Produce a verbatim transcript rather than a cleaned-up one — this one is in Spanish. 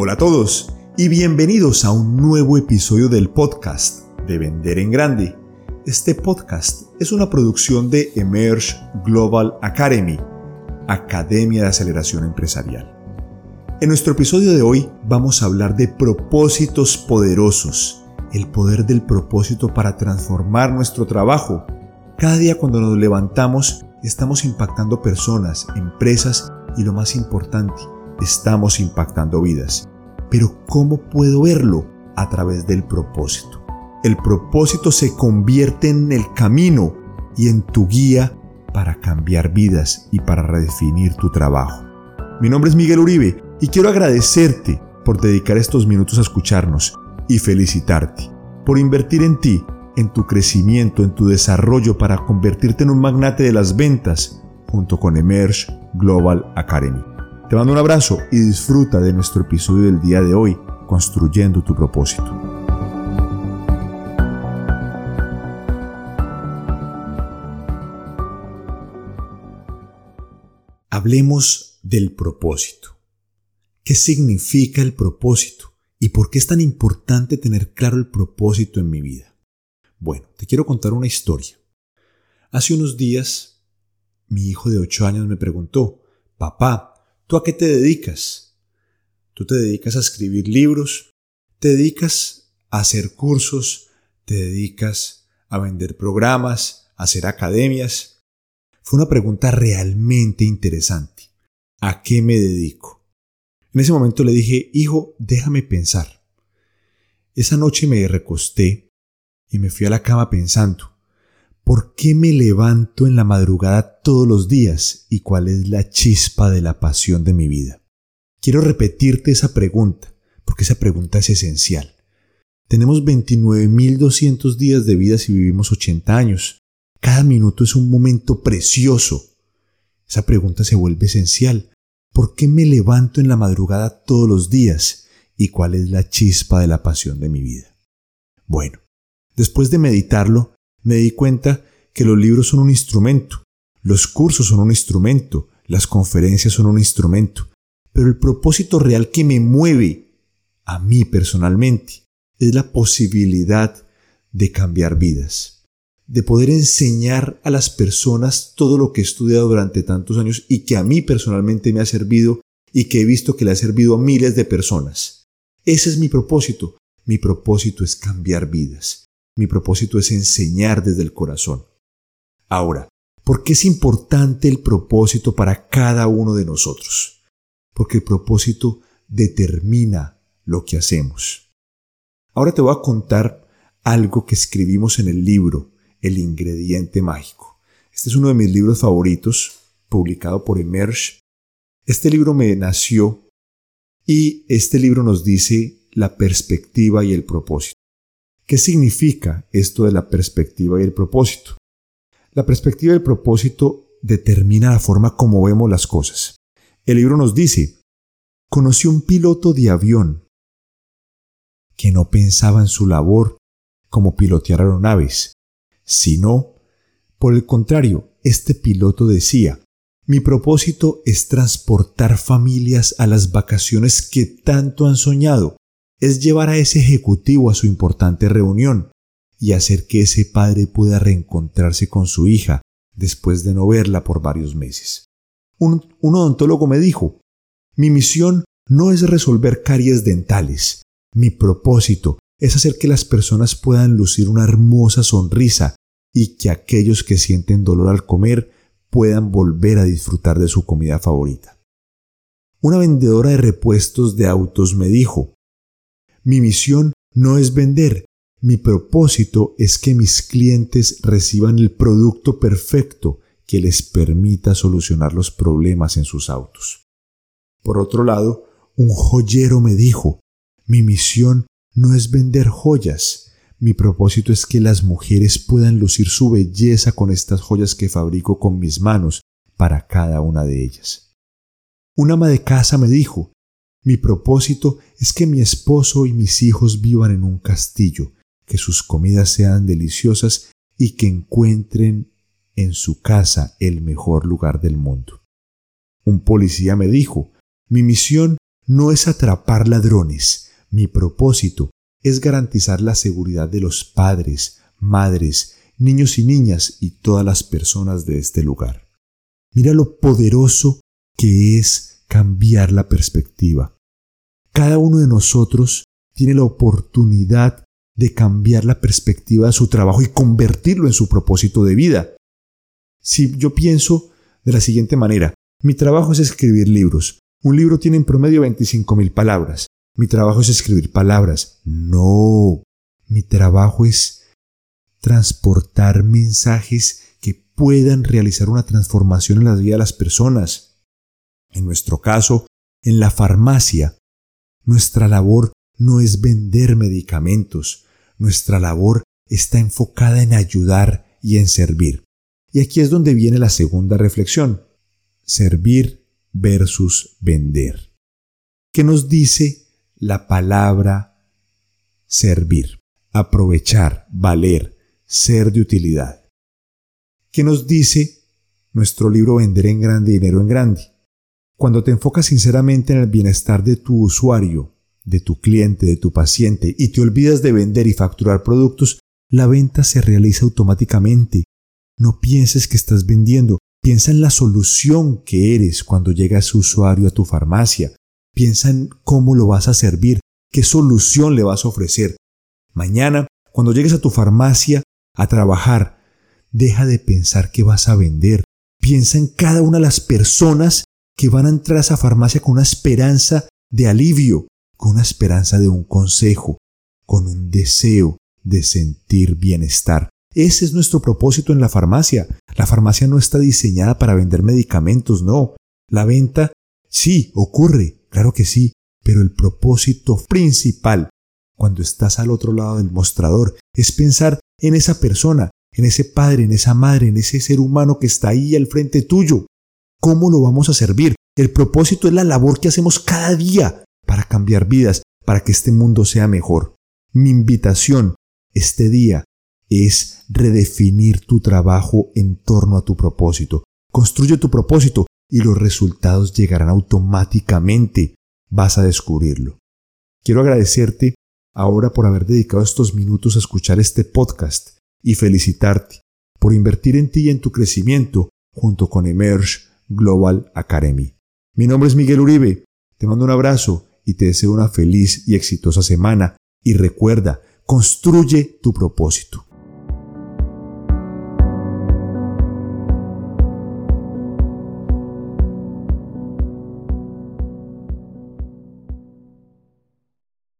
Hola a todos y bienvenidos a un nuevo episodio del podcast de Vender en Grande. Este podcast es una producción de Emerge Global Academy, Academia de Aceleración Empresarial. En nuestro episodio de hoy vamos a hablar de propósitos poderosos, el poder del propósito para transformar nuestro trabajo. Cada día cuando nos levantamos estamos impactando personas, empresas y lo más importante, estamos impactando vidas. Pero ¿cómo puedo verlo? A través del propósito. El propósito se convierte en el camino y en tu guía para cambiar vidas y para redefinir tu trabajo. Mi nombre es Miguel Uribe y quiero agradecerte por dedicar estos minutos a escucharnos y felicitarte por invertir en ti, en tu crecimiento, en tu desarrollo para convertirte en un magnate de las ventas junto con Emerge Global Academy. Te mando un abrazo y disfruta de nuestro episodio del día de hoy, Construyendo tu propósito. Hablemos del propósito. ¿Qué significa el propósito? ¿Y por qué es tan importante tener claro el propósito en mi vida? Bueno, te quiero contar una historia. Hace unos días, mi hijo de ocho años me preguntó, papá, ¿tú a qué te dedicas? Tú te dedicas a escribir libros, te dedicas a hacer cursos, te dedicas a vender programas, a hacer academias. Fue una pregunta realmente interesante. ¿A qué me dedico? En ese momento le dije, hijo, déjame pensar. Esa noche me recosté y me fui a la cama pensando, ¿por qué me levanto en la madrugada todos los días y cuál es la chispa de la pasión de mi vida? Quiero repetirte esa pregunta, porque esa pregunta es esencial. Tenemos veintinueve mil doscientos días de vida si vivimos ochenta años. Cada minuto es un momento precioso. Esa pregunta se vuelve esencial. ¿Por qué me levanto en la madrugada todos los días y cuál es la chispa de la pasión de mi vida? Bueno. Después de meditarlo, me di cuenta que los libros son un instrumento, los cursos son un instrumento, las conferencias son un instrumento, pero el propósito real que me mueve a mí personalmente es la posibilidad de cambiar vidas, de poder enseñar a las personas todo lo que he estudiado durante tantos años y que a mí personalmente me ha servido y que he visto que le ha servido a miles de personas. Ese es mi propósito. Mi propósito es cambiar vidas. Mi propósito es enseñar desde el corazón. Ahora, ¿por qué es importante el propósito para cada uno de nosotros? Porque el propósito determina lo que hacemos. Ahora te voy a contar algo que escribimos en el libro, El Ingrediente Mágico. Este es uno de mis libros favoritos, publicado por Emerge. Este libro me nació y este libro nos dice la perspectiva y el propósito. ¿Qué significa esto de la perspectiva y el propósito? La perspectiva y el propósito determina la forma como vemos las cosas. El libro nos dice, conocí un piloto de avión que no pensaba en su labor como pilotear aeronaves, sino, por el contrario, este piloto decía, mi propósito es transportar familias a las vacaciones que tanto han soñado. Es llevar a ese ejecutivo a su importante reunión y hacer que ese padre pueda reencontrarse con su hija después de no verla por varios meses. Un, un odontólogo me dijo, mi misión no es resolver caries dentales. Mi propósito es hacer que las personas puedan lucir una hermosa sonrisa y que aquellos que sienten dolor al comer puedan volver a disfrutar de su comida favorita. Una vendedora de repuestos de autos me dijo, mi misión no es vender, mi propósito es que mis clientes reciban el producto perfecto que les permita solucionar los problemas en sus autos. Por otro lado, un joyero me dijo, mi misión no es vender joyas, mi propósito es que las mujeres puedan lucir su belleza con estas joyas que fabrico con mis manos para cada una de ellas. Un ama de casa me dijo, mi propósito es que mi esposo y mis hijos vivan en un castillo, que sus comidas sean deliciosas y que encuentren en su casa el mejor lugar del mundo. Un policía me dijo, mi misión no es atrapar ladrones. Mi propósito es garantizar la seguridad de los padres, madres, niños y niñas y todas las personas de este lugar. Mira lo poderoso que es cambiar la perspectiva. Cada uno de nosotros tiene la oportunidad de cambiar la perspectiva de su trabajo y convertirlo en su propósito de vida. Si yo pienso de la siguiente manera, mi trabajo es escribir libros. Un libro tiene en promedio veinticinco mil palabras. Mi trabajo es escribir palabras. No, mi trabajo es transportar mensajes que puedan realizar una transformación en la vida de las personas. En nuestro caso, en la farmacia, nuestra labor no es vender medicamentos. Nuestra labor está enfocada en ayudar y en servir. Y aquí es donde viene la segunda reflexión. Servir versus vender. ¿Qué nos dice la palabra servir? Aprovechar, valer, ser de utilidad. ¿Qué nos dice nuestro libro Vender en grande, dinero en grande? Cuando te enfocas sinceramente en el bienestar de tu usuario, de tu cliente, de tu paciente y te olvidas de vender y facturar productos, la venta se realiza automáticamente. No pienses que estás vendiendo, piensa en la solución que eres cuando llega ese usuario a tu farmacia. Piensa en cómo lo vas a servir, qué solución le vas a ofrecer. Mañana, cuando llegues a tu farmacia a trabajar, deja de pensar que vas a vender. Piensa en cada una de las personas que van a entrar a esa farmacia con una esperanza de alivio, con una esperanza de un consejo, con un deseo de sentir bienestar. Ese es nuestro propósito en la farmacia. La farmacia no está diseñada para vender medicamentos, no. La venta sí ocurre, claro que sí, pero el propósito principal cuando estás al otro lado del mostrador es pensar en esa persona, en ese padre, en esa madre, en ese ser humano que está ahí al frente tuyo. ¿Cómo lo vamos a servir? El propósito es la labor que hacemos cada día para cambiar vidas, para que este mundo sea mejor. Mi invitación este día es redefinir tu trabajo en torno a tu propósito. Construye tu propósito y los resultados llegarán automáticamente. Vas a descubrirlo. Quiero agradecerte ahora por haber dedicado estos minutos a escuchar este podcast y felicitarte por invertir en ti y en tu crecimiento junto con Emerge Global Academy. Mi nombre es Miguel Uribe. Te mando un abrazo y te deseo una feliz y exitosa semana. Y recuerda, construye tu propósito.